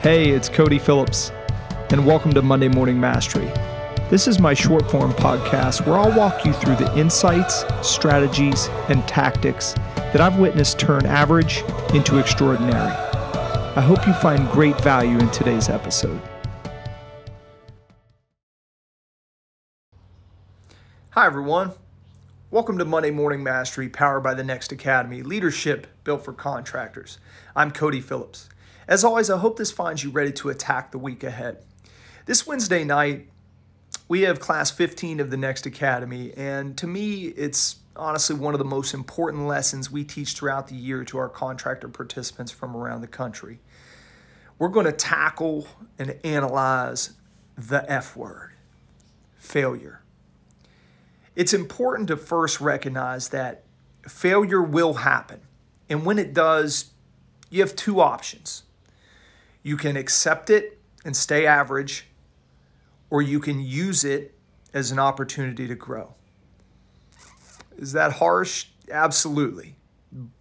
Hey, it's Cody Phillips, and welcome to Monday Morning Mastery. This is my short-form podcast where I'll walk you through the insights, strategies, and tactics that I've witnessed turn average into extraordinary. I hope you find great value in today's episode. Hi, everyone. Welcome to Monday Morning Mastery, powered by the Next Academy, leadership built for contractors. I'm Cody Phillips. As always, I hope this finds you ready to attack the week ahead. This Wednesday night, we have Class 15 of the Next Academy, and to me, it's honestly one of the most important lessons we teach throughout the year to our contractor participants from around the country. We're going to tackle and analyze the F word, failure. It's important to first recognize that failure will happen, and when it does, you have two options. You can accept it and stay average, or you can use it as an opportunity to grow. Is that harsh? Absolutely.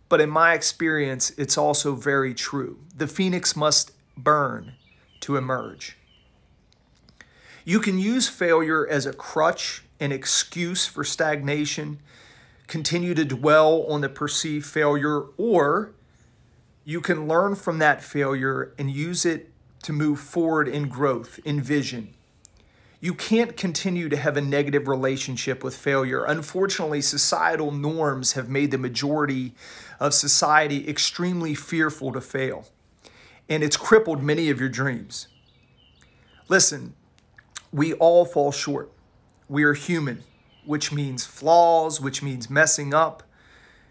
But in my experience, it's also very true. The phoenix must burn to emerge. You can use failure as a crutch, an excuse for stagnation, continue to dwell on the perceived failure, or you can learn from that failure and use it to move forward in growth, in vision. You can't continue to have a negative relationship with failure. Unfortunately, societal norms have made the majority of society extremely fearful to fail, and it's crippled many of your dreams. Listen, we all fall short. We are human, which means flaws, which means messing up.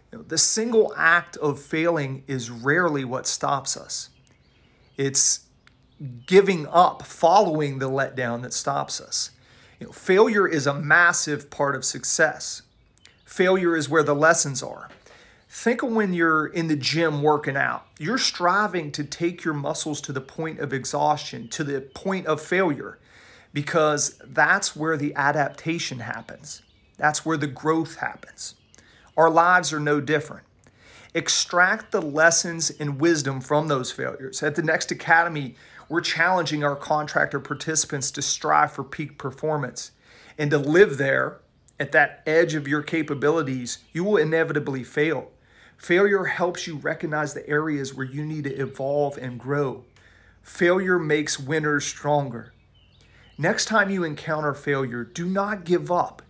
The single act of failing is rarely what stops us. It's giving up, following the letdown that stops us. Failure is a massive part of success. Failure is where the lessons are. Think of when you're in the gym working out. You're striving to take your muscles to the point of exhaustion, to the point of failure, because that's where the adaptation happens. That's where the growth happens. Our lives are no different. Extract the lessons and wisdom from those failures. At the Next Academy, we're challenging our contractor participants to strive for peak performance and to live there at that edge of your capabilities. You will inevitably fail. Failure helps you recognize the areas where you need to evolve and grow. Failure makes winners stronger. Next time you encounter failure, do not give up.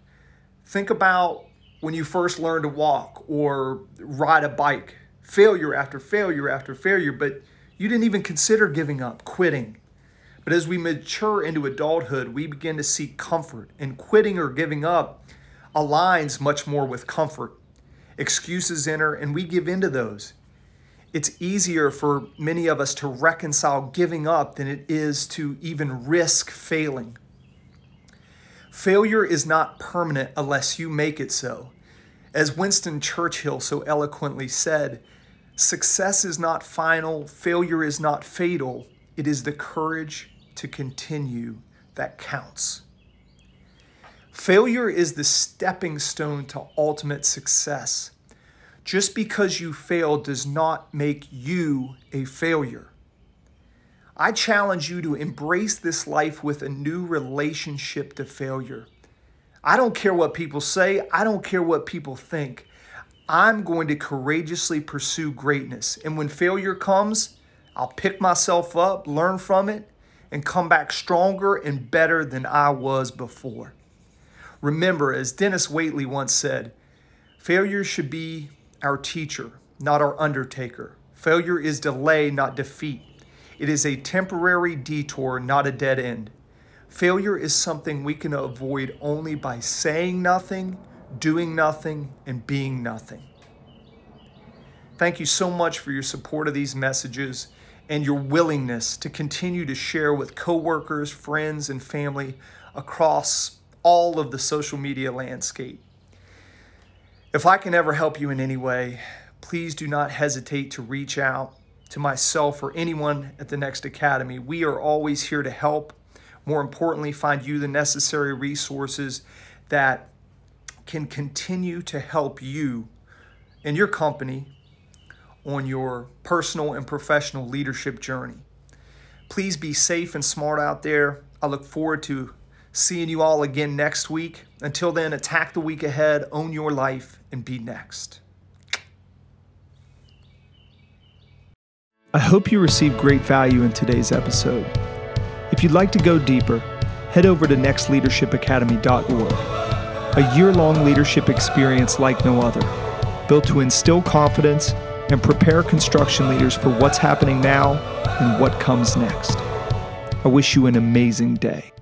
Think about when you first learned to walk or ride a bike. Failure after failure after failure, but you didn't even consider giving up, quitting. But as we mature into adulthood, we begin to seek comfort, and quitting or giving up aligns much more with comfort. Excuses enter, and we give into those. It's easier for many of us to reconcile giving up than it is to even risk failing. Failure is not permanent unless you make it so. As Winston Churchill so eloquently said, success is not final, failure is not fatal. It is the courage to continue that counts. Failure is the stepping stone to ultimate success. Just because you fail does not make you a failure. I challenge you to embrace this life with a new relationship to failure. I don't care what people say. I don't care what people think. I'm going to courageously pursue greatness. And when failure comes, I'll pick myself up, learn from it, and come back stronger and better than I was before. Remember, as Dennis Waitley once said, failure should be our teacher, not our undertaker. Failure is delay, not defeat. It is a temporary detour, not a dead end. Failure is something we can avoid only by saying nothing, doing nothing, and being nothing. Thank you so much for your support of these messages and your willingness to continue to share with coworkers, friends, and family across all of the social media landscape. If I can ever help you in any way, please do not hesitate to reach out to myself or anyone at the Next Academy. We are always here to help. More importantly, find you the necessary resources that can continue to help you and your company on your personal and professional leadership journey. Please be safe and smart out there. I look forward to seeing you all again next week. Until then, attack the week ahead, own your life, and be next. I hope you received great value in today's episode. If you'd like to go deeper, head over to nextleadershipacademy.org. A year-long leadership experience like no other, built to instill confidence and prepare construction leaders for what's happening now and what comes next. I wish you an amazing day.